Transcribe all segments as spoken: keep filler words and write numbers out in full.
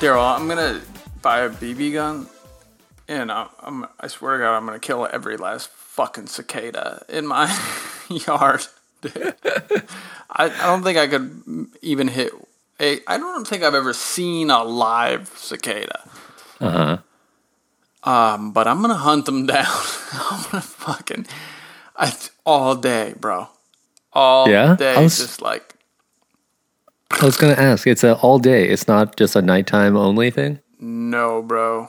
Daryl, I'm going to buy a B B gun, and I'm, I'm, I swear to God, I'm going to kill every last fucking cicada in my yard. Dude. I, I don't think I could even hit a... I don't think I've ever seen a live cicada. Uh-huh. Um, but I'm going to hunt them down. I'm going to fucking... I, all day, bro. All yeah? day, I was, just like... I was going to ask. It's a all day. It's not just a nighttime only thing? No, bro.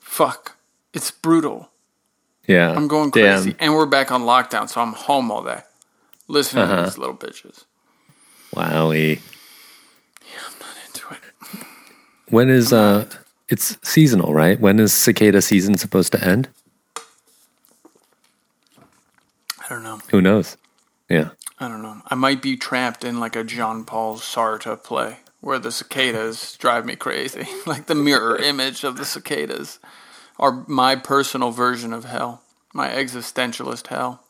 Fuck. It's brutal. Yeah. I'm going crazy. Damn. And we're back on lockdown, so I'm home all day. Listening uh-huh. to these little bitches. Wowie. Yeah, I'm not into it. When is, uh, it's seasonal, right? When is cicada season supposed to end? I don't know. Who knows? Yeah. I don't know. I might be trapped in like a Jean-Paul Sartre play where the cicadas drive me crazy. Like the mirror image of the cicadas. Are my personal version of hell, my existentialist hell.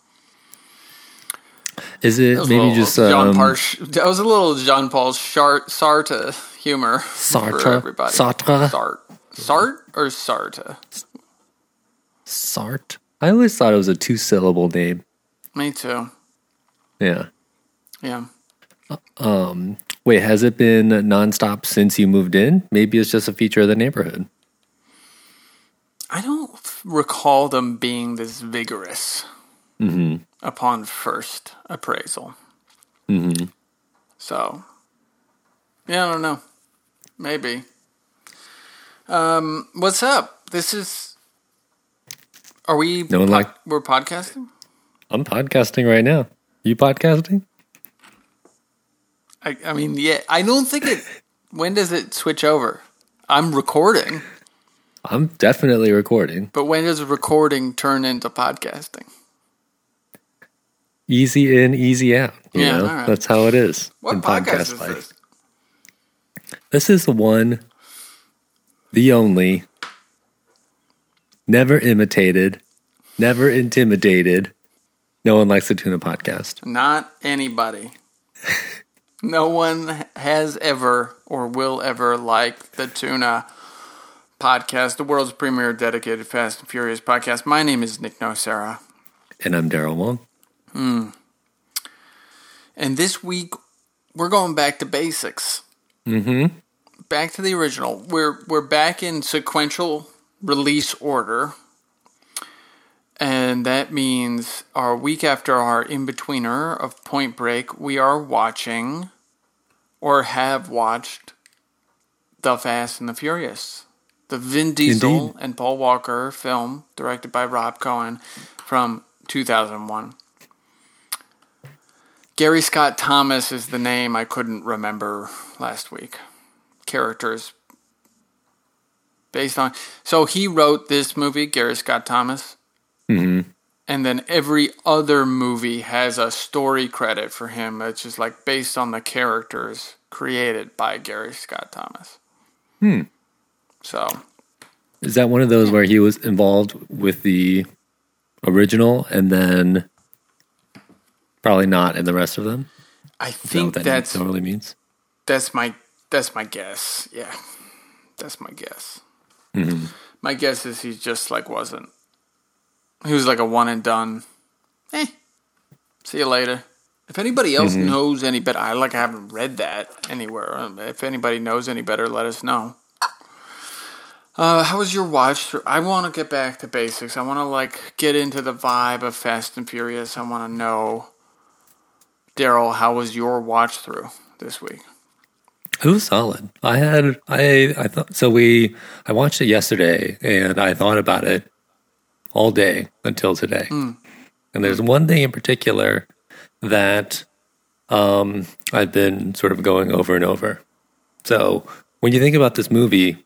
Is it maybe just John um, Parsh? That was a little Jean Paul Sartre humor Sartre, for everybody. Sartre, Sartre, Sartre, or Sartre, Sartre. I always thought it was a two-syllable name. Me too. Yeah, yeah. Um, wait, has it been nonstop since you moved in? Maybe it's just a feature of the neighborhood. I don't recall them being this vigorous mm-hmm. upon first appraisal. Mm-hmm. So, yeah, I don't know. Maybe. Um, what's up? This is. Are we? No one po- like- we're podcasting? I'm podcasting right now. You podcasting? I, I mean, yeah. I don't think it. When does it switch over? I'm recording. I'm definitely recording. But when does recording turn into podcasting? Easy in, easy out. You yeah, know? All right. That's how it is what in podcast, podcast is life. This? This is the one, the only, never imitated, never intimidated. No one likes the tuna podcast. Not anybody. No one has ever or will ever like the tuna podcast, the world's premier dedicated Fast and Furious podcast. My name is Nick Nocera. And I'm Daryl Wong. Mm. And this week, we're going back to basics. Mm-hmm. Back to the original. We're we're back in sequential release order. And that means our week after our in-betweener of Point Break, we are watching or have watched The Fast and the Furious. The Vin Diesel Indeed. and Paul Walker film directed by Rob Cohen from two thousand one. Gary Scott Thomas is the name I couldn't remember last week. Characters based on... So he wrote this movie, Gary Scott Thomas. Mm-hmm. And then every other movie has a story credit for him that's just like based on the characters created by Gary Scott Thomas. Hmm. So, is that one of those where he was involved with the original and then probably not in the rest of them? I think that that's totally means. That's my that's my guess. Yeah, that's my guess. Mm-hmm. My guess is he just like wasn't. He was like a one and done. Eh, see you later. If anybody else mm-hmm. knows any better, I like I haven't read that anywhere. If anybody knows any better, let us know. Uh, how was your watch through? I want to get back to basics. I want to like get into the vibe of Fast and Furious. I want to know, Daryl, how was your watch through this week? It was solid. I had I I thought so. We I watched it yesterday, and I thought about it all day until today. Mm. And there's one thing in particular that um, I've been sort of going over and over. So when you think about this movie.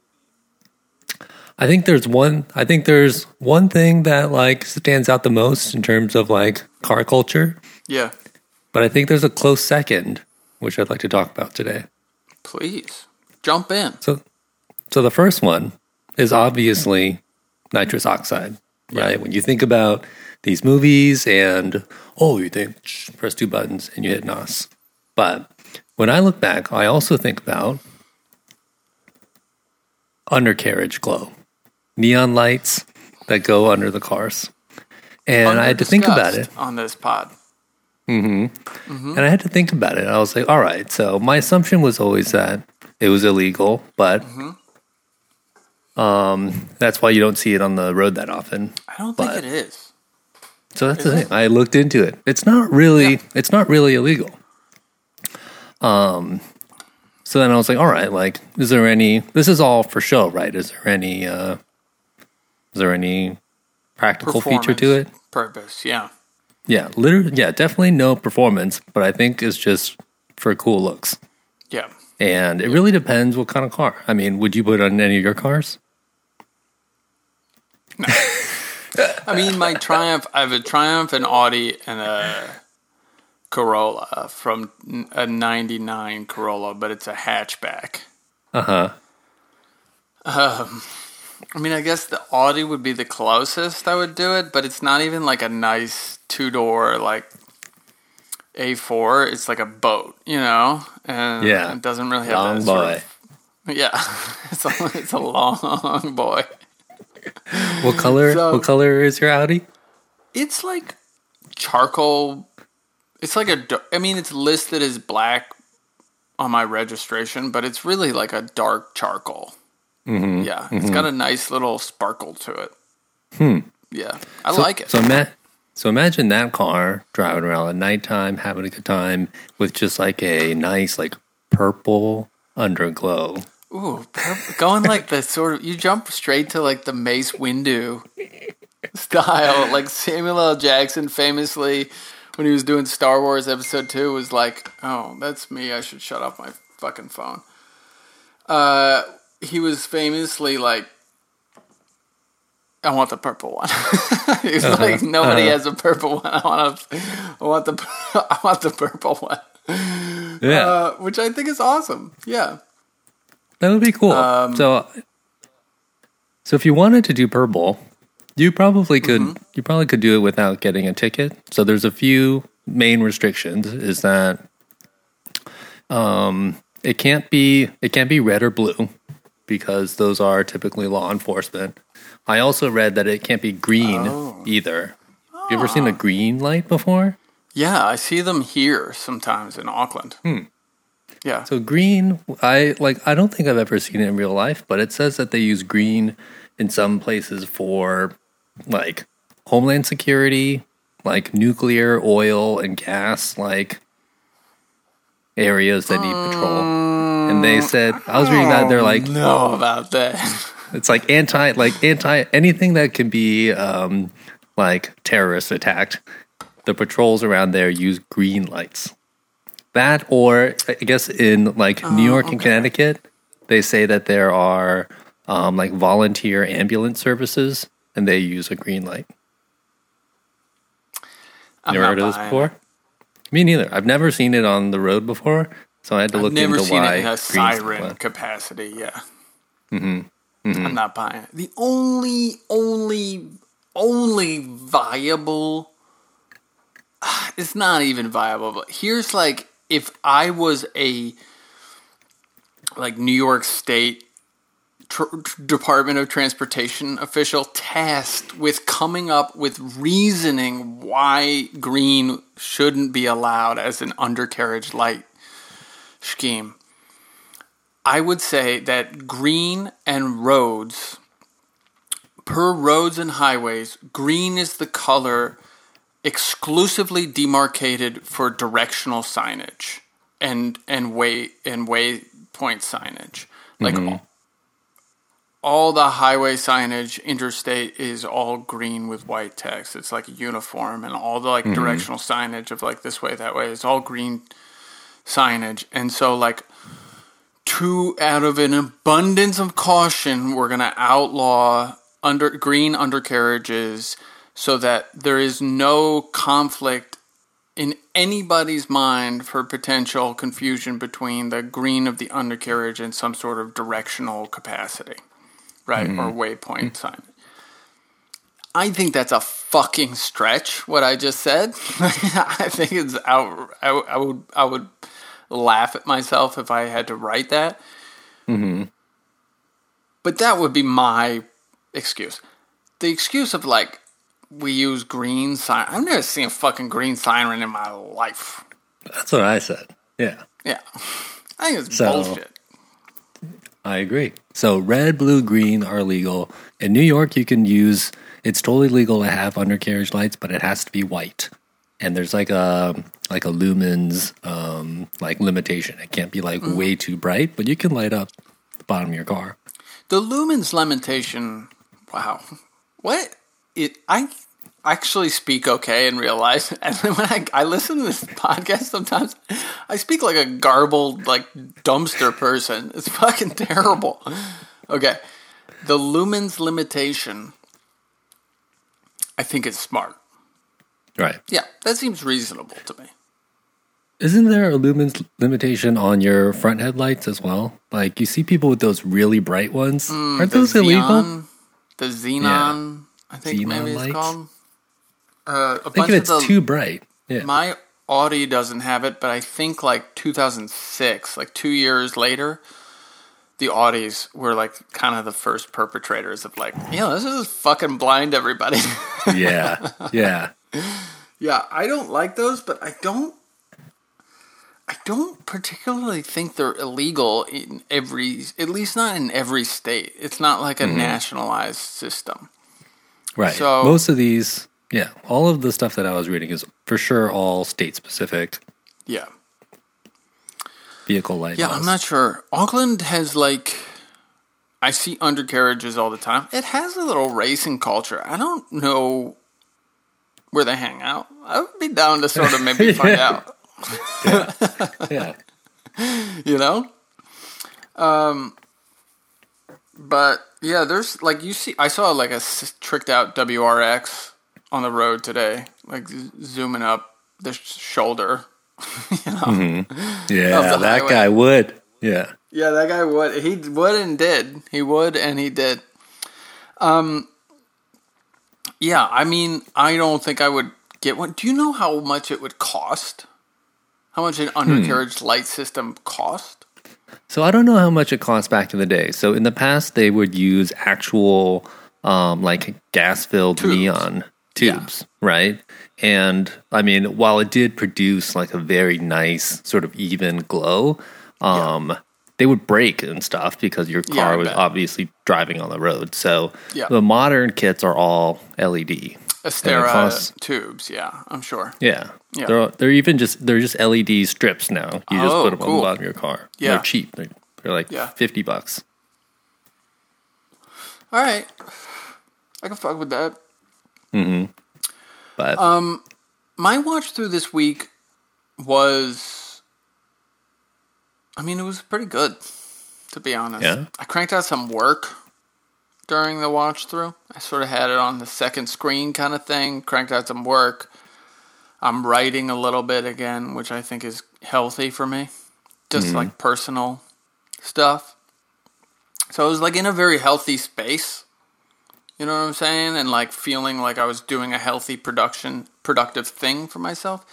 I think there's one. I think there's one thing that like stands out the most in terms of like car culture. Yeah, but I think there's a close second, which I'd like to talk about today. Please jump in. So, so the first one is obviously nitrous oxide. right? Yeah. When you think about these movies and, oh, you think, press two buttons and you hit N O S. But when I look back, I also think about undercarriage glow, neon lights that go under the cars. And under I had to think about it. On this pod. Mm-hmm. Mm-hmm. And I had to think about it. I was like, all right. So my assumption was always that it was illegal, but mm-hmm. um, that's why you don't see it on the road that often. I don't but, think it is. So that's is the thing. It? I looked into it. It's not really. Yeah. It's not really illegal. Um. So then I was like, all right. Like, is there any? This is all for show, right? Is there any? Uh, is there any practical feature to it? Purpose. Yeah. Yeah, literally, yeah, definitely no performance, but I think it's just for cool looks. Yeah. And it really depends what kind of car. I mean, would you put it on any of your cars? No. I mean, my Triumph, I have a Triumph, an Audi, and a Corolla from a ninety-nine Corolla, but it's a hatchback. Uh-huh. Um... I mean, I guess the Audi would be the closest I would do it, but it's not even like a nice two-door, like, A four. It's like a boat, you know? And yeah. It doesn't really have long that boy. Sort of, yeah. It's a, it's a long boy. What color, so, what color is your Audi? It's like charcoal. It's like a... I mean, it's listed as black on my registration, but it's really like a dark charcoal. Mm-hmm. Yeah, mm-hmm. It's got a nice little sparkle to it. Hmm. Yeah, I so, like it. So, ma- so imagine that car driving around at nighttime, having a good time with just like a nice, like purple underglow. Ooh, purple. Going like the sort of you jump straight to like the Mace Windu style, like Samuel L. Jackson famously when he was doing Star Wars Episode Two was like, "Oh, that's me. I should shut off my fucking phone." Uh. He was famously like, I want the purple one. He was uh-huh. like, nobody uh-huh. has a purple one. I want a, I want the, I want the purple one. Yeah. Uh, which I think is awesome. Yeah. That would be cool. Um, so, so if you wanted to do purple, you probably could, mm-hmm. you probably could do it without getting a ticket. So there's a few main restrictions is that, um, it can't be, it can't be red or blue. Because those are typically law enforcement. I also read that it can't be green oh. either. Oh. You ever seen a green light before? Yeah, I see them here sometimes in Auckland. Hmm. Yeah. So green, I like. I don't think I've ever seen it in real life, but it says that they use green in some places for like homeland security, like nuclear, oil, and gas, like areas that need um. patrol. And they said, I was reading that, and they're like, "No, oh. about that." It's like anti, like anti, anything that can be um, like terrorist attacked. The patrols around there use green lights. That, or I guess in like oh, New York okay. and Connecticut, they say that there are um, like volunteer ambulance services, and they use a green light. I'm Never heard of this before. It. Me neither. I've never seen it on the road before. So I had to I've look into why. I've never seen it in a siren split. capacity, yeah. Mm-hmm. Mm-hmm. I'm not buying it. The only, only, only viable... It's not even viable, but here's like, if I was a, like, New York State tr- Department of Transportation official tasked with coming up with reasoning why green shouldn't be allowed as an undercarriage light scheme, I would say that green and roads, per roads and highways, green is the color exclusively demarcated for directional signage and and way and waypoint signage. Like mm-hmm. all, all the highway signage, interstate is all green with white text. It's like a uniform, and all the like mm-hmm. directional signage of like this way, that way is all green signage. And so like two out of an abundance of caution, we're going to outlaw under green undercarriages so that there is no conflict in anybody's mind for potential confusion between the green of the undercarriage and some sort of directional capacity, right? Mm-hmm. Or waypoint mm-hmm. sign. I think that's a fucking stretch, what I just said. I think it's out. I, I would I would laugh at myself if I had to write that. Mm-hmm. But that would be my excuse. The excuse of, like, we use green siren. I've never seen a fucking green siren in my life. That's what I said. Yeah. Yeah. I think it's so, bullshit. I agree. So red, blue, green are legal. In New York, you can use... It's totally legal to have undercarriage lights, but it has to be white. And there's like a like a lumens um, like limitation. It can't be like mm. way too bright, but you can light up the bottom of your car. The lumens limitation. Wow, what it? I actually speak okay in real life, and then when I, I listen to this podcast, sometimes I speak like a garbled like dumpster person. It's fucking terrible. Okay, the lumens limitation. I think it's smart. Right. Yeah, that seems reasonable to me. Isn't there a lumens limitation on your front headlights as well? Like, you see people with those really bright ones. Mm, Aren't those xenon, illegal? The xenon, yeah. I think xenon maybe lights. It's called. Uh, a I think it's the, too bright. Yeah. My Audi doesn't have it, but I think like two thousand six, like two years later, the Audis were like kind of the first perpetrators of like, you know, this is fucking blind everybody. Yeah. Yeah. Yeah. I don't like those, but I don't, I don't particularly think they're illegal in every, at least not in every state. It's not like a mm-hmm. nationalized system. Right. So most of these, yeah, all of the stuff that I was reading is for sure all state specific. Yeah. Vehicle light. Yeah, laws. I'm not sure. Auckland has like, I see undercarriages all the time. It has a little racing culture. I don't know where they hang out. I would be down to sort of maybe yeah. find out. Yeah. Yeah. You know? Um, but yeah, there's like, you see, I saw like a tricked out W R X on the road today, like zooming up the shoulder. You know, mm-hmm. Yeah, that highway. guy would. Yeah, yeah, that guy would. He would and did. He would and he did. Um, yeah. I mean, I don't think I would get one. Do you know how much it would cost? How much an undercarriage hmm. light system cost? So I don't know how much it cost back in the day. So in the past, they would use actual, um, like gas-filled tubes. neon tubes, yeah. right? And, I mean, while it did produce, like, a very nice sort of even glow, um, yeah. they would break and stuff because your car yeah, was bet. obviously driving on the road. So yeah. the modern kits are all L E D. Astera costs, tubes, yeah, I'm sure. Yeah. yeah. They're they're even just they're just L E D strips now. You just oh, put them cool. on the bottom of your car. Yeah. They're cheap. They're, they're like yeah. fifty bucks. All right. I can fuck with that. Mm-hmm. But. Um, my watch through this week was, I mean, it was pretty good, to be honest. Yeah. I cranked out some work during the watch through. I sort of had it on the second screen kind of thing, cranked out some work. I'm writing a little bit again, which I think is healthy for me. Just mm-hmm. like personal stuff. So I was like in a very healthy space. You know what I'm saying? And like feeling like I was doing a healthy production, productive thing for myself.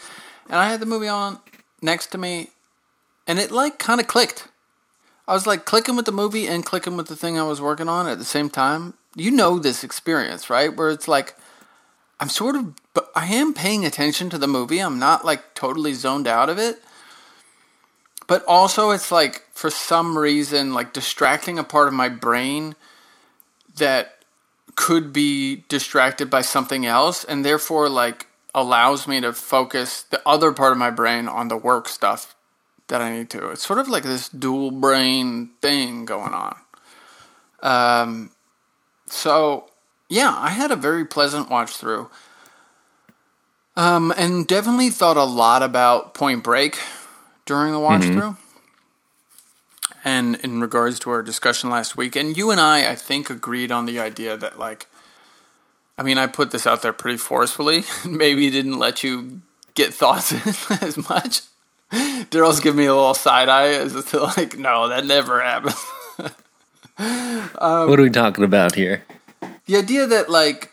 And I had the movie on next to me and it like kind of clicked. I was like clicking with the movie and clicking with the thing I was working on at the same time. You know this experience, right? Where it's like, I'm sort of, but I am paying attention to the movie. I'm not like totally zoned out of it. But also it's like, for some reason, like distracting a part of my brain that could be distracted by something else and therefore like allows me to focus the other part of my brain on the work stuff that I need to. It's sort of like this dual brain thing going on. Um, so yeah, I had a very pleasant watch through. Um, and definitely thought a lot about Point Break during the watch mm-hmm. through. And in regards to our discussion last week, and you and I, I think, agreed on the idea that, like, I mean, I put this out there pretty forcefully. Maybe didn't let you get thoughts in as much. Daryl's giving me a little side eye as if, like, no, that never happened. um, what are we talking about here? The idea that, like,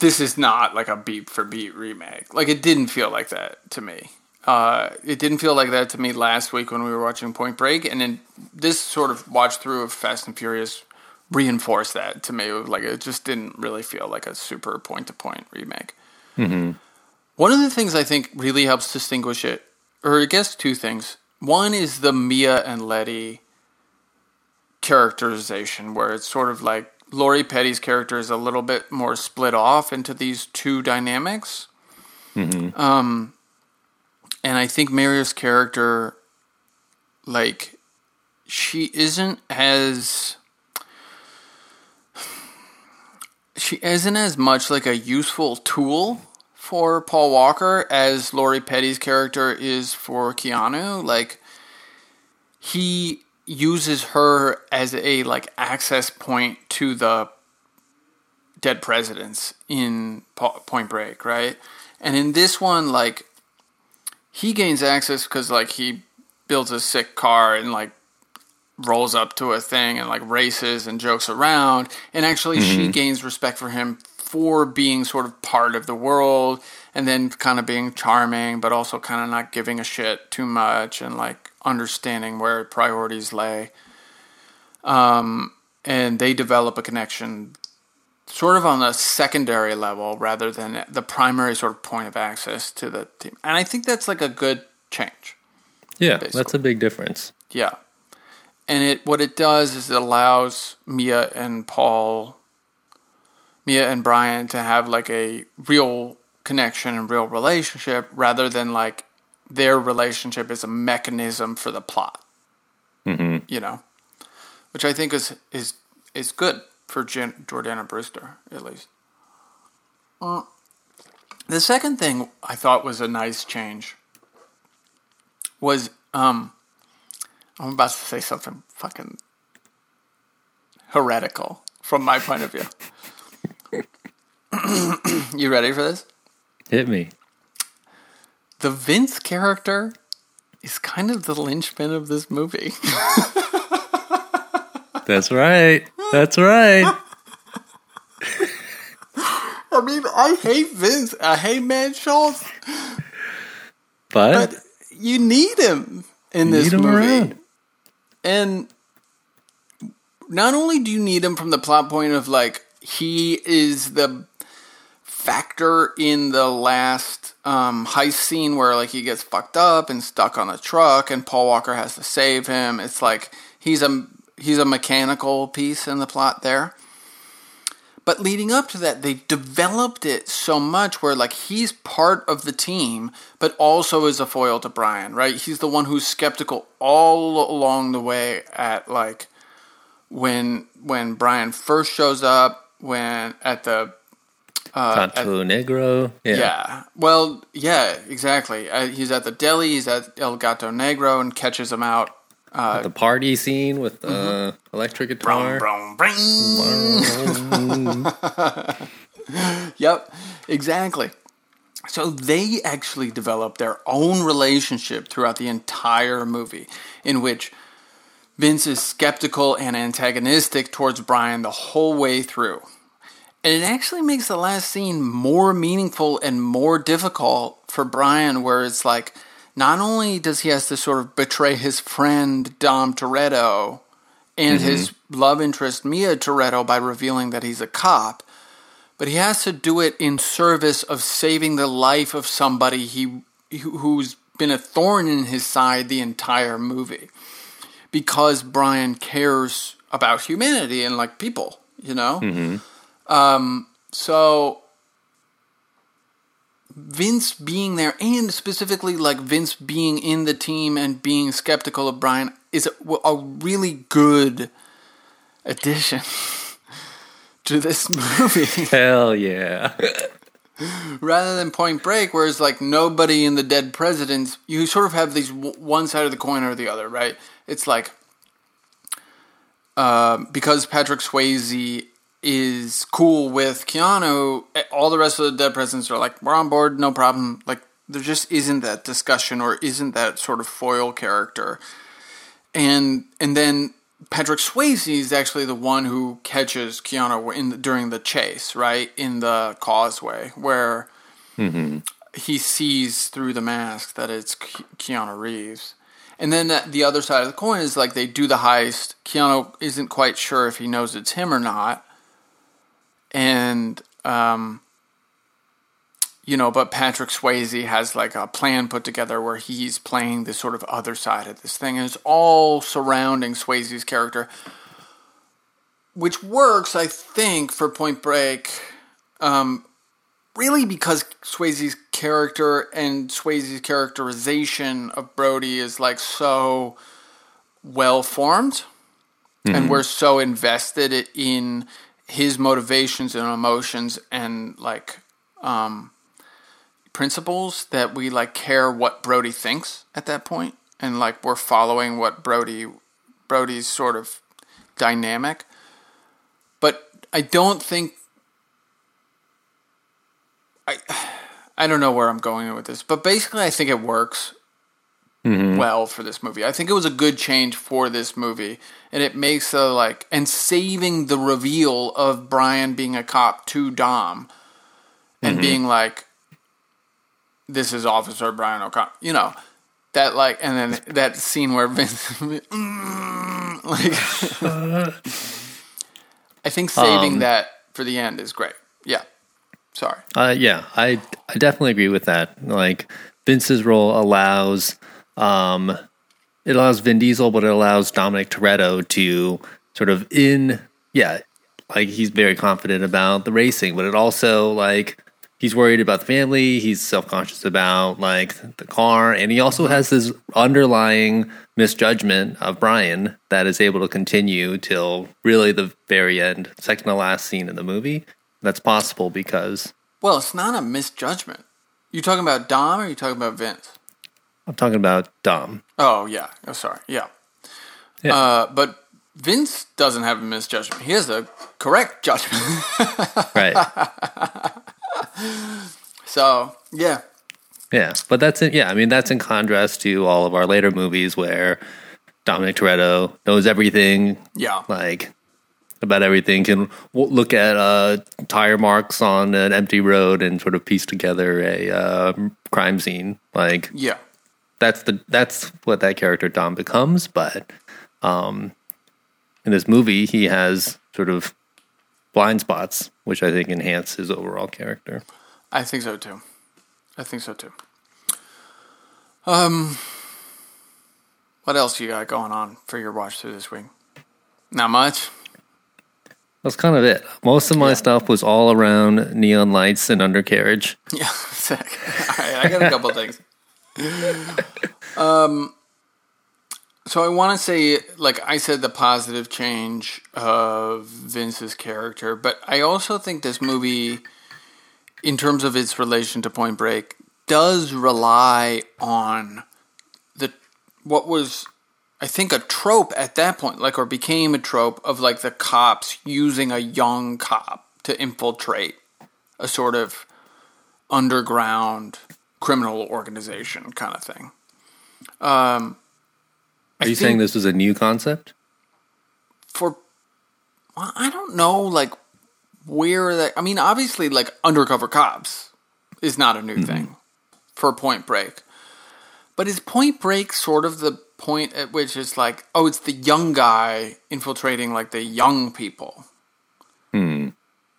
this is not like a beat for beat remake. Like, it didn't feel like that to me. Uh, it didn't feel like that to me last week when we were watching Point Break, and then this sort of watch through of Fast and Furious reinforced that to me. Like, it just didn't really feel like a super point to point remake. Mm-hmm. One of the things I think really helps distinguish it, or I guess two things. One is the Mia and Letty characterization, where it's sort of like Lori Petty's character is a little bit more split off into these two dynamics. Mm-hmm. Um, and I think Maria's character, like, she isn't as... She isn't as much like a useful tool for Paul Walker as Lori Petty's character is for Keanu. Like, he uses her as a like access point to the dead presidents in po- Point Break, right? And in this one, like, he gains access because like he builds a sick car and like rolls up to a thing and like races and jokes around, and actually mm-hmm. she gains respect for him for being sort of part of the world, and then kind of being charming, but also kind of not giving a shit too much, and like understanding where priorities lay. Um, and they develop a connection sort of on a secondary level rather than the primary sort of point of access to the team. And I think that's like a good change. Yeah, basically. That's a big difference. Yeah. And it what it does is it allows Mia and Paul... Mia and Brian to have like a real connection and real relationship rather than like their relationship is a mechanism for the plot, mm-hmm. you know, which I think is, is, is good for Jen, Jordana Brewster, at least. Uh, the second thing I thought was a nice change was, um, I'm about to say something fucking heretical from my point of view. You ready for this? Hit me. The Vince character is kind of the linchpin of this movie. That's right. That's right. I mean, I hate Vince. I hate Matt Schultz. But, but you need him in this need him movie. Around. And not only do you need him from the plot point of like, he is the factor in the last um, heist scene where like he gets fucked up and stuck on a truck, and Paul Walker has to save him. It's like he's a he's a mechanical piece in the plot there. But leading up to that, they developed it so much where like he's part of the team, but also is a foil to Brian, right? He's the one who's skeptical all along the way at like when when Brian first shows up. When at the uh, Tanto at, Negro, yeah. yeah, well, yeah, exactly. Uh, he's at the deli. He's at El Gato Negro and catches him out. Uh, the party scene with the uh, mm-hmm. electric guitar. Brum, brum, brum. Yep, exactly. So they actually develop their own relationship throughout the entire movie, in which Vince is skeptical and antagonistic towards Brian the whole way through. And it actually makes the last scene more meaningful and more difficult for Brian, where it's like, not only does he has to sort of betray his friend Dom Toretto and mm-hmm. his love interest Mia Toretto by revealing that he's a cop, but he has to do it in service of saving the life of somebody he who's been a thorn in his side the entire movie. Because Brian cares about humanity and like people, you know? Mm-hmm. Um, so Vince being there, and specifically like Vince being in the team and being skeptical of Brian, is a, a really good addition to this movie. Hell yeah. Rather than Point Break, where it's like nobody in the dead presidents, you sort of have these w- one side of the coin or the other, right? It's like uh, because Patrick Swayze is cool with Keanu, all the rest of the dead presidents are like, we're on board, no problem. Like, there just isn't that discussion or isn't that sort of foil character. And and then Patrick Swayze is actually the one who catches Keanu in the, during the chase, right? In the causeway, where mm-hmm. he sees through the mask that it's Keanu Reeves. And then the other side of the coin is like they do the heist. Keanu isn't quite sure if he knows it's him or not. And, um, you know, but Patrick Swayze has like a plan put together where he's playing the sort of other side of this thing. And it's all surrounding Swayze's character, which works, I think, for Point Break, um, really because Swayze's character and Swayze's characterization of Brody is like so well formed, mm-hmm. and we're so invested in his motivations and emotions and like um, principles that we like care what Brody thinks at that point, and like we're following what Brody Brody's sort of dynamic. But I don't think I. I don't know where I'm going with this, but basically I think it works mm-hmm. well for this movie. I think it was a good change for this movie, and it makes a, like, and saving the reveal of Brian being a cop to Dom and mm-hmm. being like, this is Officer Brian O'Connor, you know, that like, and then that scene where Vince, like, I think saving um, that for the end is great. Yeah. Sorry. Uh, yeah, I, I definitely agree with that. Like Vince's role allows, um, it allows Vin Diesel, but it allows Dominic Toretto to sort of in, yeah, like he's very confident about the racing, but it also like he's worried about the family. He's self-conscious about like the car. And he also has this underlying misjudgment of Brian that is able to continue till really the very end, second to last scene in the movie. That's possible because... Well, it's not a misjudgment. You talking about Dom or you talking about Vince? I'm talking about Dom. Oh, yeah. I'm oh, sorry. Yeah. yeah. Uh, but Vince doesn't have a misjudgment. He has a correct judgment. Right. So, yeah. Yeah. But that's... In, yeah, I mean, that's in contrast to all of our later movies where Dominic Toretto knows everything. Yeah. Like... about everything, can look at uh, tire marks on an empty road and sort of piece together a uh, crime scene. Like, yeah, that's the that's what that character Dom becomes. But um, in this movie, he has sort of blind spots, which I think enhance his overall character. I think so too. I think so too. Um, what else you got going on for your watch through this week? Not much. That's kind of it. Most of my yeah. stuff was all around neon lights and undercarriage. Yeah, sick. All right, I got a couple things. Um, so I want to say, like I said, the positive change of Vince's character, but I also think this movie, in terms of its relation to Point Break, does rely on the what was... I think a trope at that point, like, or became a trope of like the cops using a young cop to infiltrate a sort of underground criminal organization kind of thing. Um, Are you saying this was a new concept? For, well, I don't know, like where that. I mean, obviously, like undercover cops is not a new mm-hmm. thing for Point Break, but is Point Break sort of the point at which it's like, oh, it's the young guy infiltrating like the young people. Hmm.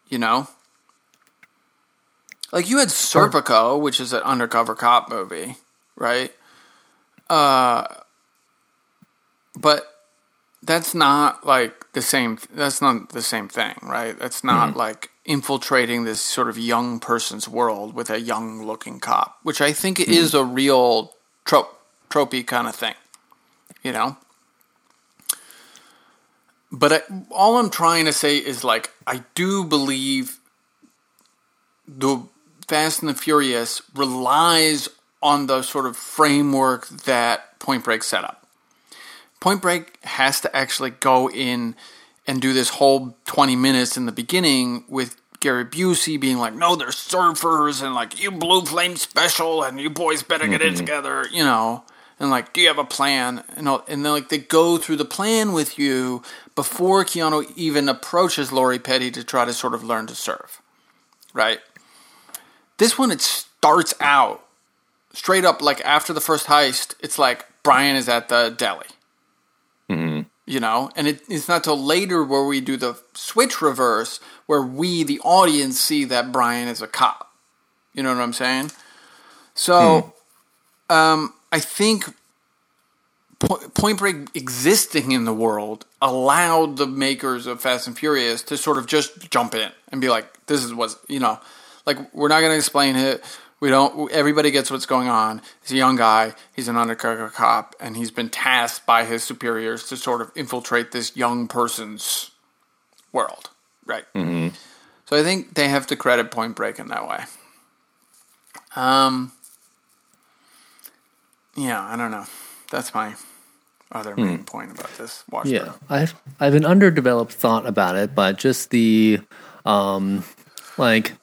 You know? Like you had Serpico, which is an undercover cop movie, right? Uh, but that's not like the same, that's not the same thing, right? That's not mm-hmm. like infiltrating this sort of young person's world with a young looking cop, which I think mm-hmm. is a real trope, tropey kind of thing. You know, but I, all I'm trying to say is like, I do believe the Fast and the Furious relies on the sort of framework that Point Break set up. Point Break has to actually go in and do this whole twenty minutes in the beginning with Gary Busey being like, no, they're surfers and like you blue flame special and you boys better get mm-hmm. it together, you know. and like, do you have a plan? And all, and then like they go through the plan with you before Keanu even approaches Lori Petty to try to sort of learn to serve, right? This one, it starts out straight up like after the first heist, it's like Brian is at the deli, mm-hmm. you know, and it, it's not till later where we do the switch reverse where we, the audience, see that Brian is a cop. You know what I'm saying? So, mm-hmm. um, I think po- Point Break existing in the world allowed the makers of Fast and Furious to sort of just jump in and be like, this is what's, you know, like, we're not going to explain it. We don't, everybody gets what's going on. He's a young guy, he's an undercover cop, and he's been tasked by his superiors to sort of infiltrate this young person's world, right? Mm-hmm. So I think they have to credit Point Break in that way. Um, yeah, I don't know. That's my other main mm. point about this watch. Yeah, I've, I have an underdeveloped thought about it, but just the, um, like...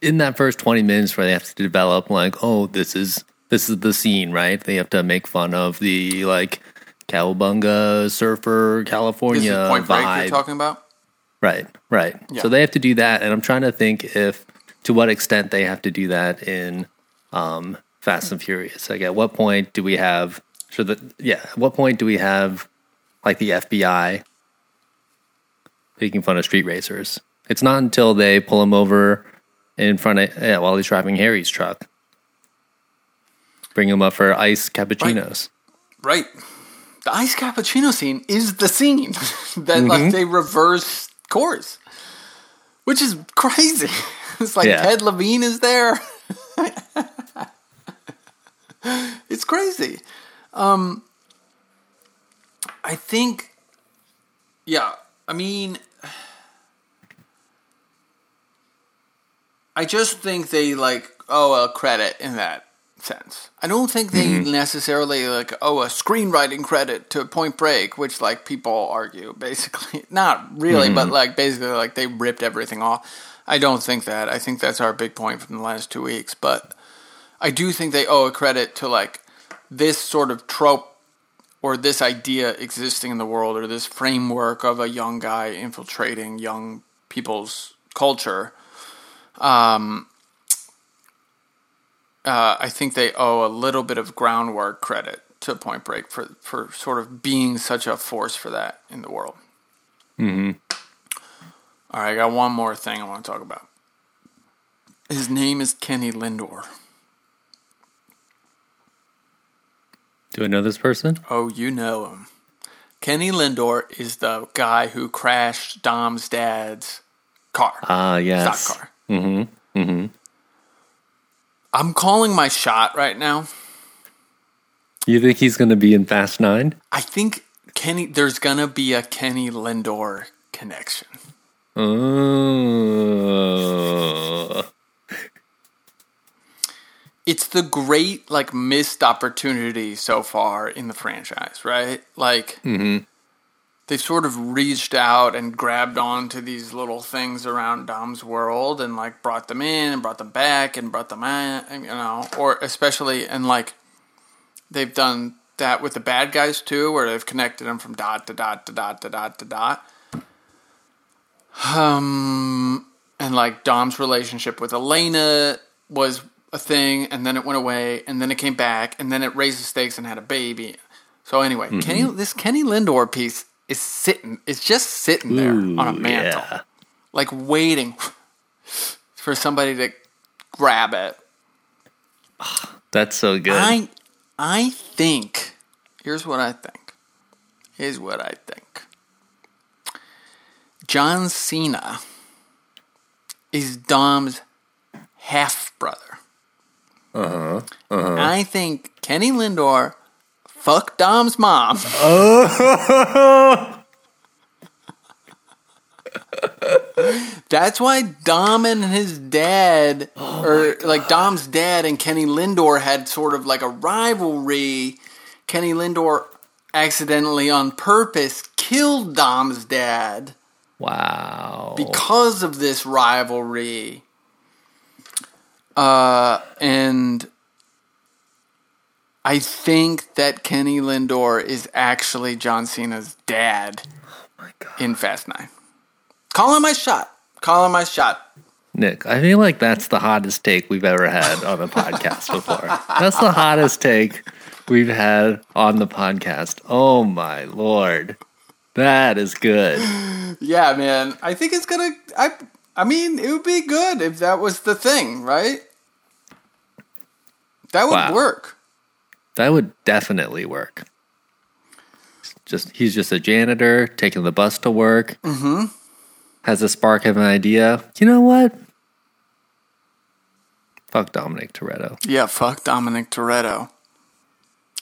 in that first twenty minutes where they have to develop, like, oh, this is this is the scene, right? They have to make fun of the, like, cowabunga surfer California vibe. This is Point Break you're talking about? Right, right. Yeah. So they have to do that, and I'm trying to think if, to what extent they have to do that in um, Fast and Furious. Like, at what point do we have, so the, yeah, at what point do we have, like, the F B I making fun of street racers? It's not until they pull them over in front of, yeah, while he's driving Harry's truck. Bring him up for iced cappuccinos. Right. right. The iced cappuccino scene is the scene that mm-hmm. like they reverse course, which is crazy. It's like yeah. Ted Levine is there. It's crazy. Um, I think, yeah, I mean... I just think they, like, owe a credit in that sense. I don't think they mm-hmm. necessarily, like, owe a screenwriting credit to Point Break, which, like, people argue, basically. Not really, mm-hmm. but, like, basically, like, they ripped everything off. I don't think that. I think that's our big point from the last two weeks. But I do think they owe a credit to, like, this sort of trope or this idea existing in the world or this framework of a young guy infiltrating young people's culture. Um, uh, I think they owe a little bit of groundwork credit to Point Break for, for sort of being such a force for that in the world. Mm-hmm. All right, I got one more thing I want to talk about. His name is Kenny Lindor. Do I know this person? Oh, you know him. Kenny Lindor is the guy who crashed Dom's dad's car. Ah, uh, yes. Stock car. Mm-hmm. Mm-hmm. I'm calling my shot right now. You think he's going to be in Fast Nine? I think Kenny. There's going to be a Kenny Lindor connection. Oh. It's the great, like, missed opportunity so far in the franchise, right? Like. Mm-hmm. They've sort of reached out and grabbed on to these little things around Dom's world and, like, brought them in and brought them back and brought them out, you know, or especially, and, like, they've done that with the bad guys, too, where they've connected them from dot to dot to dot to dot to dot. Um, and, like, Dom's relationship with Elena was a thing, and then it went away, and then it came back, and then it raised the stakes and had a baby. So, anyway, mm-hmm. Kenny, this Kenny Lindor piece... It's sitting. It's just sitting there Ooh, on a mantle, yeah. like waiting for somebody to grab it. That's so good. I, I think. Here's what I think. Here's what I think. John Cena is Dom's half brother. Uh huh. Uh-huh. I think Kenny Lindor. Fuck Dom's mom. Oh. That's why Dom and his dad, oh or like Dom's dad and Kenny Lindor had sort of like a rivalry. Kenny Lindor accidentally on purpose killed Dom's dad. Wow. Because of this rivalry. Uh, and... I think that Kenny Lindor is actually John Cena's dad. Oh my God. In Fast Nine. Calling my shot. Calling my shot. Nick, I feel like that's the hottest take we've ever had on a podcast before. That's the hottest take we've had on the podcast. Oh my Lord. That is good. Yeah, man. I think it's gonna I I mean, it would be good if that was the thing, right? That would wow. work. That would definitely work. Just he's just a janitor taking the bus to work. Mm-hmm. Has a spark of an idea. You know what? Fuck Dominic Toretto. Yeah, fuck Dominic Toretto.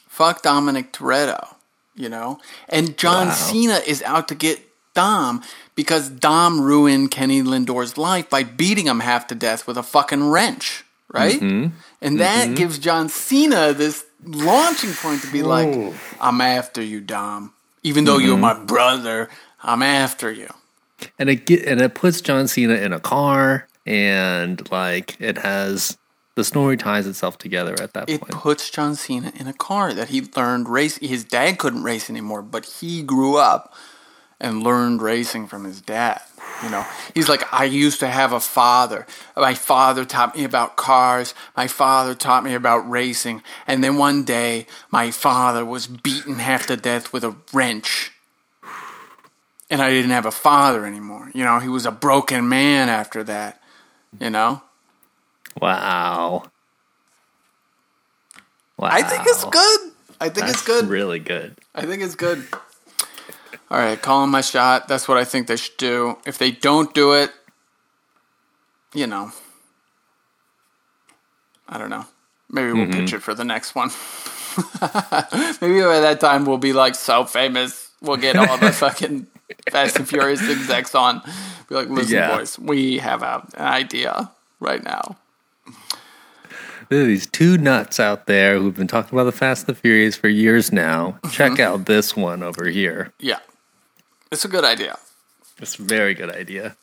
Fuck Dominic Toretto. You know, and John wow. Cena is out to get Dom because Dom ruined Kenny Lindor's life by beating him half to death with a fucking wrench. Right? Mm-hmm. And that mm-hmm. gives John Cena this launching point to be Ooh. like, I'm after you, Dom. Even though mm-hmm. you're my brother, I'm after you. And it get, and it puts John Cena in a car, and like it has the story ties itself together at that it point. It puts John Cena in a car that he learned race. His dad couldn't race anymore, but he grew up and learned racing from his dad. You know, he's like, I used to have a father. My father taught me about cars. My father taught me about racing. And then one day, my father was beaten half to death with a wrench. And I didn't have a father anymore. You know, he was a broken man after that. You know? Wow. Wow. I think it's good. I think That's it's good. Really good. I think it's good. All right, calling my shot. That's what I think they should do. If they don't do it, you know, I don't know. Maybe we'll mm-hmm. pitch it for the next one. Maybe by that time we'll be like so famous. We'll get all the fucking Fast and Furious execs on. Be like, listen, yeah. boys, we have an idea right now. There are these two nuts out there who've been talking about the Fast and the Furious for years now. Check mm-hmm. out this one over here. Yeah. It's a good idea. It's a very good idea.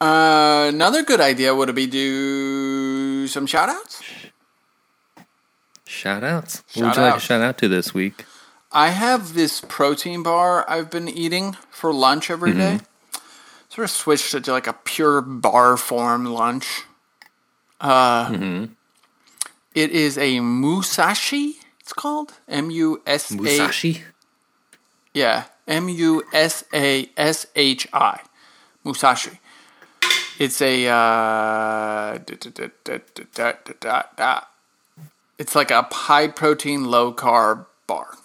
Uh, another good idea would be do some shout-outs. Shout-outs? Shout what would you out. like a shout-out to this week? I have this protein bar I've been eating for lunch every mm-hmm. day. Sort of switched it to like a pure bar form lunch. Uh, mm-hmm. It is a Musashi, it's called. M U S A Musashi? Yeah, M U S A S H I. Musashi. It's a... Uh, it's like a high-protein, low-carb bar.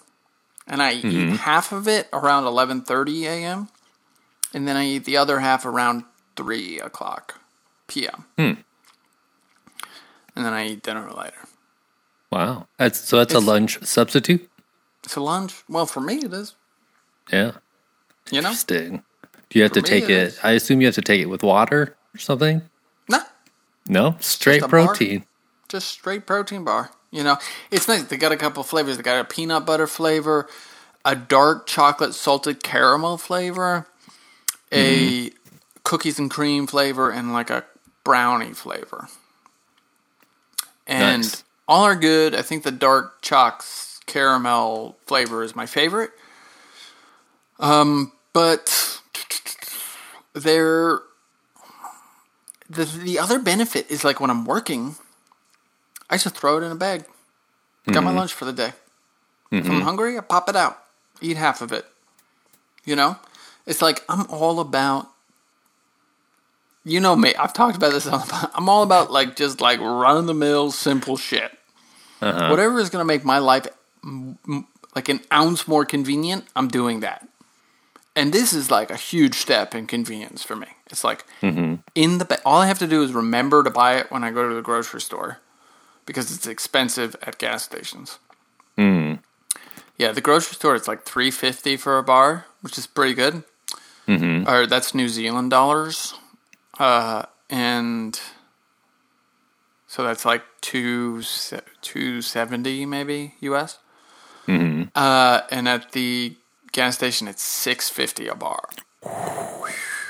And I mm-hmm. eat half of it around eleven thirty a.m. And then I eat the other half around three o'clock p.m. Hmm. And then I eat dinner later. Wow. That's, so that's it's, a lunch substitute? It's a lunch. Well, for me, it is. Yeah. You know? Interesting. Do you have for to take it? it I assume you have to take it with water or something? No. Nah. No? Straight Just protein. Bar. Just straight protein bar. You know? It's nice. They got a couple flavors. They got a peanut butter flavor, a dark chocolate salted caramel flavor, mm. a cookies and cream flavor, and like a brownie flavor. And nice. All are good. I think the dark chocs caramel flavor is my favorite. Um, but they're the the other benefit is like when I'm working, I just throw it in a bag. Mm-hmm. Got my lunch for the day. Mm-hmm. If I'm hungry, I pop it out. Eat half of it. You know? It's like I'm all about You know me. I've talked about this. I'm all about like just like run-of-the-mill, simple shit. Uh-huh. Whatever is going to make my life m- m- like an ounce more convenient, I'm doing that. And this is like a huge step in convenience for me. It's like mm-hmm. in the ba- all I have to do is remember to buy it when I go to the grocery store because it's expensive at gas stations. Mm. Yeah, the grocery store it's like three dollars and fifty cents for a bar, which is pretty good. Mm-hmm. Or that's New Zealand dollars. Uh, and so that's like two, two seventy maybe U S. Mm-hmm. Uh, and at the gas station, it's six fifty a bar.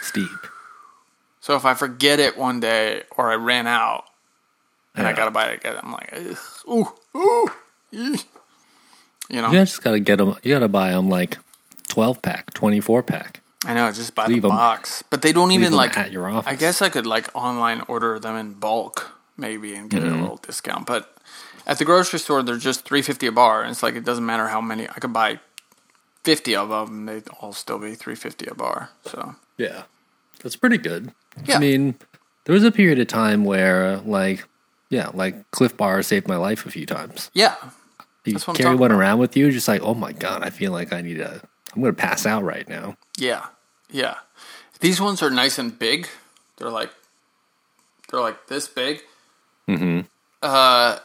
Steep. So if I forget it one day or I ran out and yeah. I gotta buy it again, I'm like, ooh, ooh, ee. You know, you just gotta get them. You gotta buy them like twelve pack, twenty four pack. I know, just buy leave the them, box, but they don't even like at your office. I guess I could like online order them in bulk, maybe, and get mm-hmm. a little discount. But at the grocery store, they're just three fifty a bar, and it's like it doesn't matter how many. I could buy fifty of them; they'd all still be three fifty a bar. So yeah, that's pretty good. Yeah, I mean, there was a period of time where like yeah, like Cliff Bar saved my life a few times. Yeah. You carry one about. around with you, just like, oh my God, I feel like I need a, I'm going to pass out right now. Yeah, yeah. These ones are nice and big. They're like, they're like this big. Mm-hmm. Uh,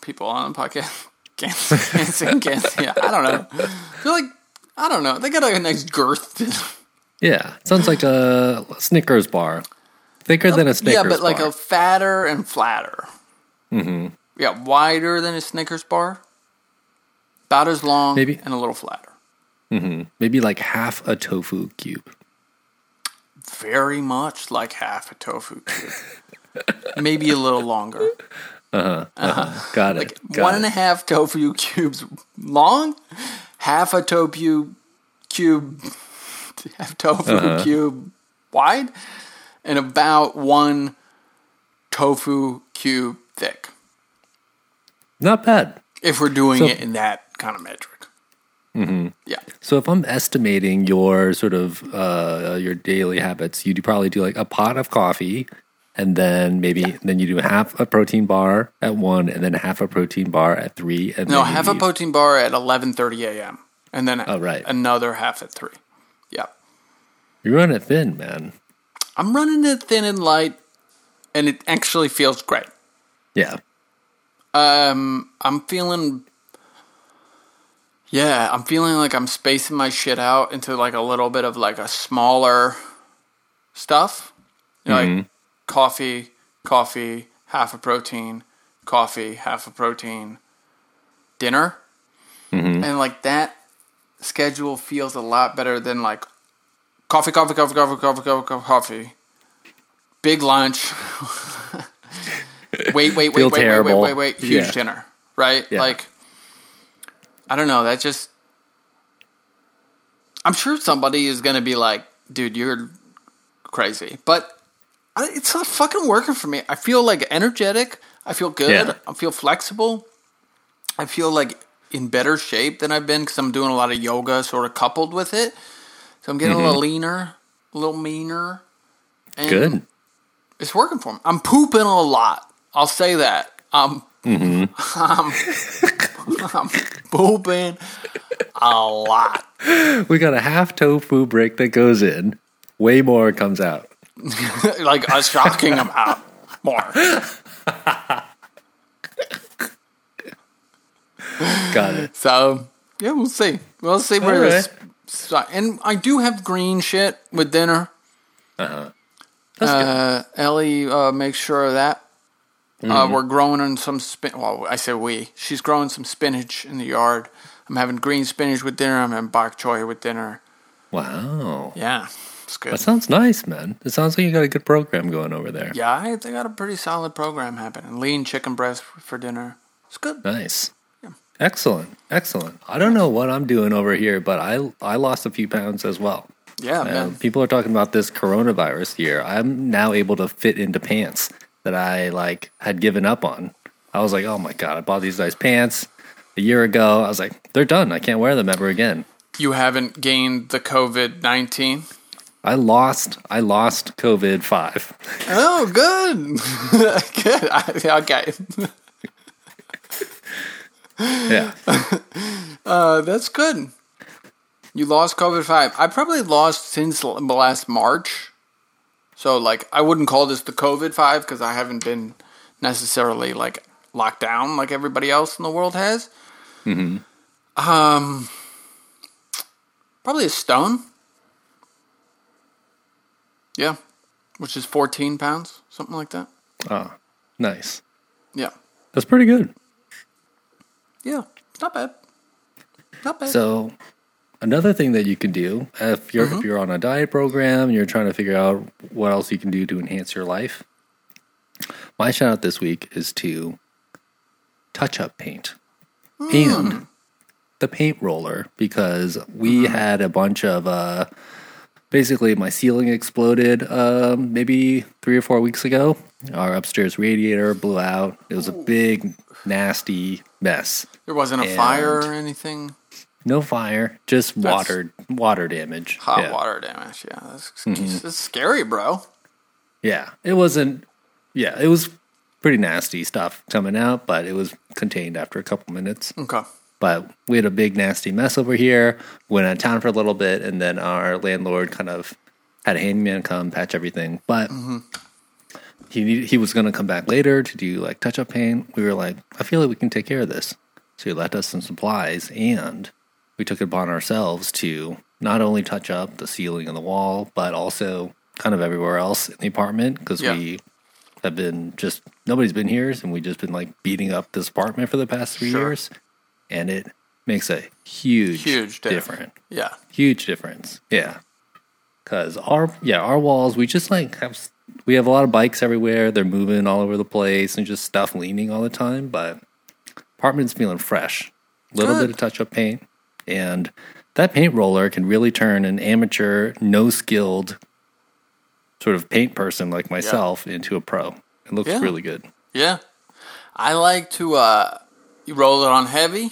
people on the podcast can't, can't, can't, yeah, I don't know. They're like, I don't know. They got like a nice girth. Yeah, it sounds like a Snickers bar. Thicker uh, than a Snickers bar. Yeah, but bar. Like a fatter and flatter. Mm-hmm. Yeah, wider than a Snickers bar, about as long, maybe, and a little flatter. Mm-hmm. Maybe like half a tofu cube. Very much like half a tofu cube. Maybe a little longer. Uh-huh. Uh-huh. Uh-huh. Got it. Like Got one it. and a half tofu cubes long, half a tofu cube, half tofu uh-huh. cube wide, and about one tofu cube thick. Not bad. If we're doing so, it in that kind of metric. Mm-hmm. Yeah. So if I'm estimating your sort of uh, your daily habits, you'd probably do like a pot of coffee, and then maybe yeah. then you do half a protein bar at one, and then half a protein bar at three. And no, then half a protein bar at eleven thirty a.m. and then oh, right. another half at three. Yeah. You're running it thin, man. I'm running it thin and light, and it actually feels great. Yeah. Um, I'm feeling, yeah, I'm feeling like I'm spacing my shit out into like a little bit of like a smaller stuff, you know, mm-hmm. like coffee, coffee, half a protein, coffee, half a protein, dinner, mm-hmm. and like that schedule feels a lot better than like coffee, coffee, coffee, coffee, coffee, coffee, coffee, coffee. Big lunch. Wait, wait, wait, wait, wait, wait, wait, wait, huge yeah. dinner, right? Yeah. Like, I don't know, that just, I'm sure somebody is going to be like, dude, you're crazy, but I, it's not fucking working for me. I feel like energetic, I feel good, yeah. I feel flexible, I feel like in better shape than I've been because I'm doing a lot of yoga sort of coupled with it, so I'm getting mm-hmm. a little leaner, a little meaner. And good. It's working for me. I'm pooping a lot. I'll say that. I'm, mm-hmm. I'm, I'm pooping a lot. We got a half tofu brick that goes in. Way more comes out. Like a shocking amount more. Got it. So, yeah, we'll see. We'll see where right. this... So, and I do have green shit with dinner. Uh-huh. That's uh, good. Ellie uh, makes sure of that. Uh, we're growing on some spin. Well, I say we. She's growing some spinach in the yard. I'm having green spinach with dinner. I'm having bok choy with dinner. Wow. Yeah, it's good. That sounds nice, man. It sounds like you got a good program going over there. Yeah, I, they got a pretty solid program happening. Lean chicken breast for, for dinner. It's good. Nice. Yeah. Excellent. Excellent. I don't know what I'm doing over here, but I I lost a few pounds as well. Yeah, uh, man. People are talking about this coronavirus year. I'm now able to fit into pants that I like had given up on. I was like, oh my God, I bought these nice pants a year ago. I was like, they're done. I can't wear them ever again. You haven't gained the COVID nineteen? I lost, I lost COVID five. Oh, good. Good. I, okay. Yeah. Uh, that's good. You lost COVID five. I probably lost since last March. So, like, I wouldn't call this the COVID five because I haven't been necessarily, like, locked down like everybody else in the world has. Mm-hmm. Um, probably a stone. Yeah. Which is fourteen pounds, something like that. Ah, nice. Yeah. That's pretty good. Yeah. Not bad. Not bad. So... Another thing that you can do if you're mm-hmm. if you're on a diet program and you're trying to figure out what else you can do to enhance your life, my shout out this week is to touch up paint. Mm. And the paint roller because we mm-hmm. had a bunch of, uh, basically my ceiling exploded um, maybe three or four weeks ago. Our upstairs radiator blew out. It was a big, nasty mess. There wasn't a and fire or anything? No fire, just that's water water damage. Hot yeah. water damage, yeah. That's, mm-hmm. that's scary, bro. Yeah, it wasn't, yeah, it was pretty nasty stuff coming out, but it was contained after a couple minutes. Okay. But we had a big, nasty mess over here, went out of town for a little bit, and then our landlord kind of had a handyman come patch everything. But mm-hmm. he needed, he was going to come back later to do, like, touch-up paint. We were like, I feel like we can take care of this. So he left us some supplies, and we took it upon ourselves to not only touch up the ceiling and the wall, but also kind of everywhere else in the apartment because yeah. we have been just – nobody's been here, and we've just been, like, beating up this apartment for the past three sure. years. And it makes a huge, huge difference. Yeah. Huge difference. Yeah. Because our, yeah, our walls, we just like have, we have a lot of bikes everywhere. They're moving all over the place and just stuff leaning all the time. But apartment's feeling fresh. A little Good. bit of touch-up paint. And that paint roller can really turn an amateur, no-skilled sort of paint person like myself yeah. into a pro. It looks yeah. really good. Yeah. I like to... uh You roll it on heavy,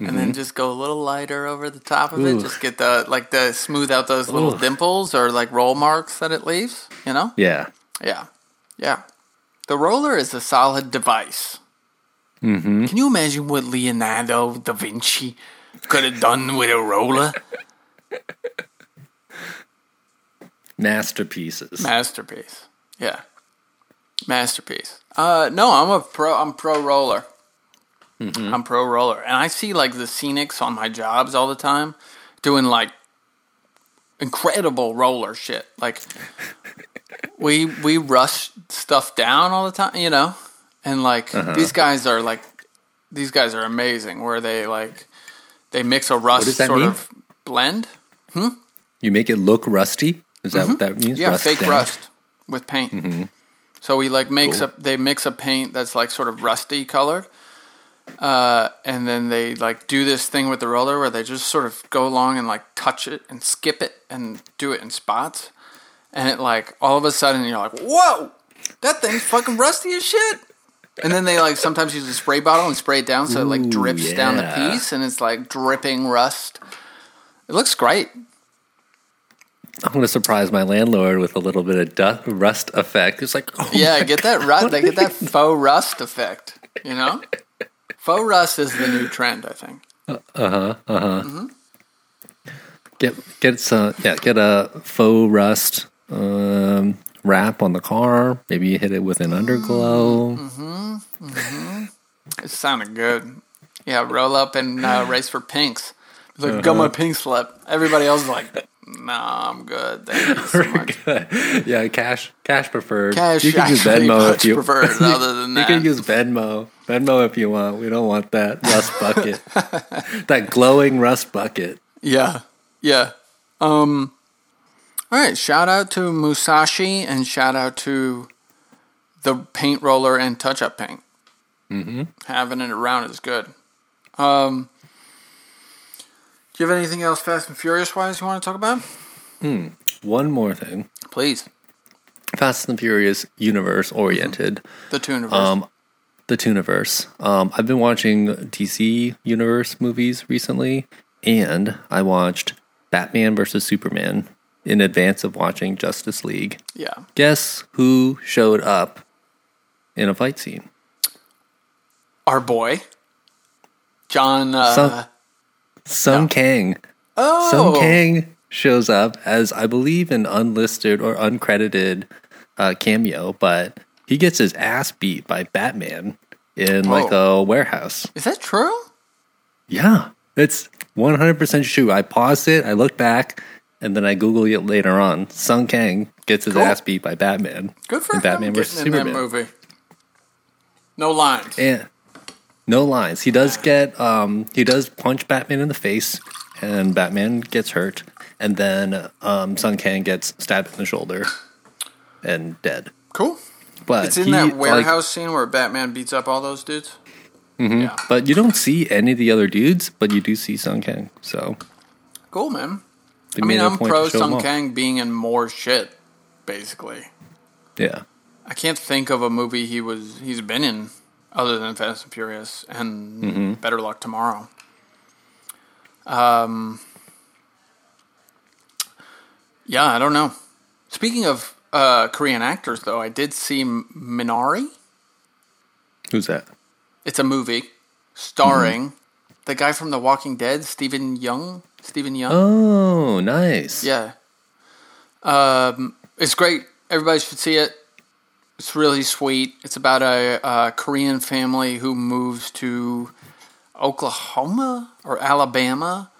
and mm-hmm. then just go a little lighter over the top of Ooh. it. Just get the like the smooth out those little Ooh. dimples or like roll marks that it leaves. You know? Yeah, yeah, yeah. The roller is a solid device. Mm-hmm. Can you imagine what Leonardo da Vinci could have done with a roller? Masterpieces. Masterpiece. Yeah. Masterpiece. Uh, no, I'm a pro. I'm pro roller. Mm-hmm. I'm pro roller, and I see like the scenics on my jobs all the time doing like incredible roller shit. Like we we rush stuff down all the time, you know. And like uh-huh. these guys are like these guys are amazing. Where they like they mix a rust sort mean? of blend. Hmm? You make it look rusty. Is that mm-hmm. what that means? Yeah, rust fake down. rust with paint. Mm-hmm. So we like makes cool. a they mix a paint that's like sort of rusty colored. Uh, and then they like do this thing with the roller where they just sort of go along and like touch it and skip it and do it in spots. And it like all of a sudden you're like, whoa, that thing's fucking rusty as shit. And then they like sometimes use a spray bottle and spray it down so Ooh, it like drips yeah. down the piece and it's like dripping rust. It looks great. I'm going to surprise my landlord with a little bit of dust, rust effect. It's like, oh yeah, get that rust, they get that faux rust effect, you know? Faux rust is the new trend, I think. Uh huh. Uh huh. Mm-hmm. Get get some yeah. Get a faux rust um, wrap on the car. Maybe you hit it with an underglow. Mm-hmm. Mm-hmm. It sounded good. Yeah, roll up and uh, race for pinks. Like uh-huh. got my pink slip. Everybody else is like, nah, I'm good. Thank you so much. Good. Yeah, cash, cash preferred. Cash, you can use Venmo if you prefer. Other than that, you can use Venmo. Venmo if you want. We don't want that rust bucket. That glowing rust bucket. Yeah. Yeah. Um, all right. Shout out to Musashi and shout out to the paint roller and touch-up paint. Mm-hmm. Having it around is good. Um, do you have anything else Fast and Furious-wise you want to talk about? Hmm. One more thing. Please. Fast and Furious universe-oriented. Mm-hmm. The Tooniverse. Um, The Tooniverse. Um, I've been watching D C Universe movies recently, and I watched Batman versus Superman in advance of watching Justice League. Yeah. Guess who showed up in a fight scene? Our boy, John uh, Sung, Sung no. Kang. Oh, Sung Kang shows up as I believe an unlisted or uncredited uh, cameo, but he gets his ass beat by Batman in like oh. a warehouse. Is that true? Yeah. It's one hundred percent true. I paused it, I looked back, and then I Googled it later on. Sung Kang gets his cool. ass beat by Batman. Good for him. Batman versus Superman. In that movie. No lines. Yeah. No lines. He does get um he does punch Batman in the face and Batman gets hurt and then um Sung Kang gets stabbed in the shoulder and dead. Cool. But it's in he, that warehouse like, scene where Batman beats up all those dudes? Mm-hmm. Yeah. But you don't see any of the other dudes, but you do see Sung Kang. So cool, man. I mean, I'm pro Sung Kang being in more shit, basically. Yeah. I can't think of a movie he was he's been in other than Fast and Furious and mm-hmm. Better Luck Tomorrow. Um. Yeah, I don't know. Speaking of uh, Korean actors, though, I did see Minari. Who's that? It's a movie starring mm-hmm. the guy from The Walking Dead, Stephen Young. Stephen Young. Oh, nice. Yeah. Um, it's great. Everybody should see it. It's really sweet. It's about a, a Korean family who moves to Oklahoma or Alabama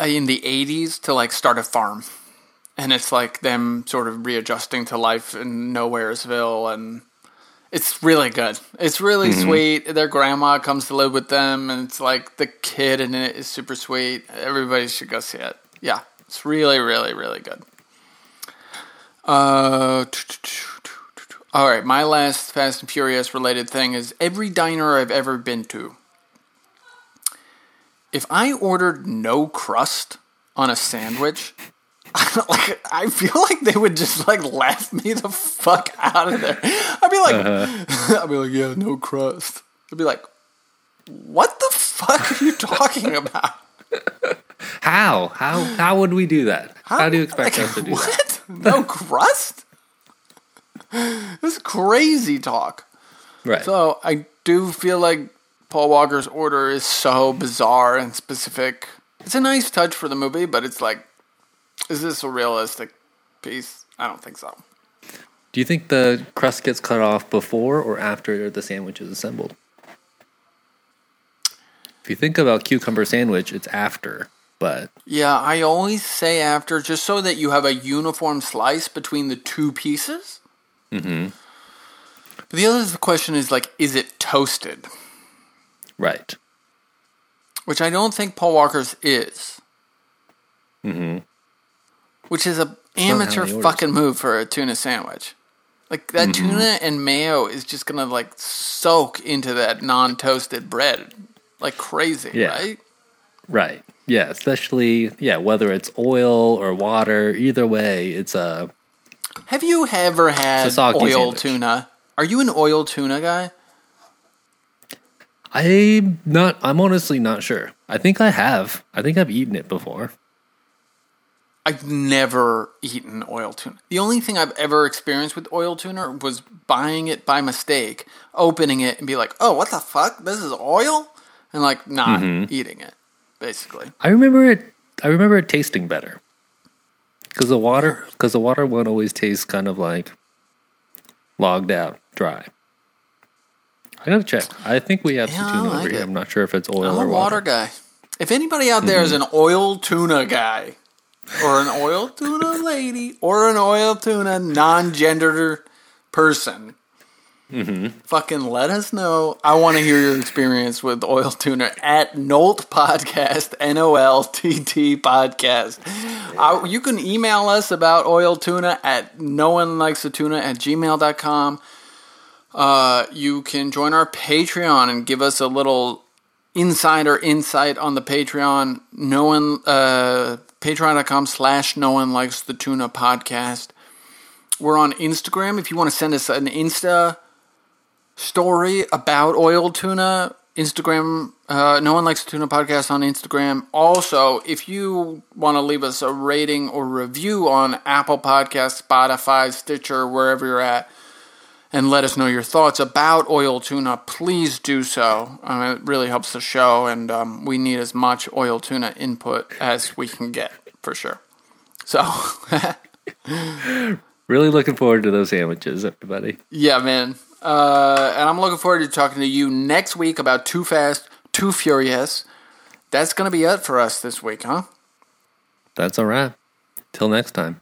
in the eighties to like start a farm. And it's like them sort of readjusting to life in Nowheresville, and it's really good. It's really mm-hmm. sweet. Their grandma comes to live with them, and it's like the kid in it is super sweet. Everybody should go see it. Yeah, it's really, really, really good. Uh, all right, my last Fast and Furious related thing is every diner I've ever been to. If I ordered no crust on a sandwich, like, I feel like they would just like laugh me the fuck out of there. I'd be like, uh-huh. I'd be like, yeah, no crust. I'd be like, what the fuck are you talking about? How? How? How would we do that? How, how do you expect like, us to do what? That? No crust? This is crazy talk. Right. So I do feel like Paul Walker's order is so bizarre and specific. It's a nice touch for the movie, but it's like, is this a realistic piece? I don't think so. Do you think the crust gets cut off before or after the sandwich is assembled? If you think about cucumber sandwich, it's after, but... Yeah, I always say after, just so that you have a uniform slice between the two pieces. Mm-hmm. But the other question is, like, is it toasted? Right. Which I don't think Paul Walker's is. Mm-hmm. Which is an amateur fucking move for a tuna sandwich. Like, that mm-hmm. tuna and mayo is just going to, like, soak into that non-toasted bread like crazy, yeah. right? Right. Yeah, especially, yeah, whether it's oil or water, either way, it's a... Have you ever had oil sandwich. Tuna? Are you an oil tuna guy? I'm not, I'm honestly not sure. I think I have. I think I've eaten it before. I've never eaten oil tuna. The only thing I've ever experienced with oil tuna was buying it by mistake, opening it, and be like, oh, what the fuck? This is oil? And, like, not mm-hmm. eating it, basically. I remember it I remember it tasting better. Because the water, because the water one always tastes kind of, like, logged out, dry. I gotta check. I think we have yeah, some tuna like over it. Here. I'm not sure if it's oil I'm or water. I'm a water guy. If anybody out there mm-hmm. is an oil tuna guy... Or an oil tuna lady, or an oil tuna non-gendered person. Mm-hmm. Fucking let us know. I want to hear your experience with oil tuna at Nolt Podcast, N O L T T Podcast. I, you can email us about oil tuna at noonelikesatuna at gmail dot com. Uh, you can join our Patreon and give us a little insider insight on the Patreon. No one... Uh, Patreon.com slash No One Likes the Tuna Podcast. We're on Instagram. If you want to send us an Insta story about oil tuna, Instagram, uh, No One Likes the Tuna Podcast on Instagram. Also, if you want to leave us a rating or review on Apple Podcasts, Spotify, Stitcher, wherever you're at, and let us know your thoughts about oil tuna, please do so. Um, it really helps the show, and um, we need as much oil tuna input as we can get, for sure. So, really looking forward to those sandwiches, everybody. Yeah, man. Uh, and I'm looking forward to talking to you next week about Too Fast, Too Furious. That's going to be it for us this week, huh? That's all right. Till next time.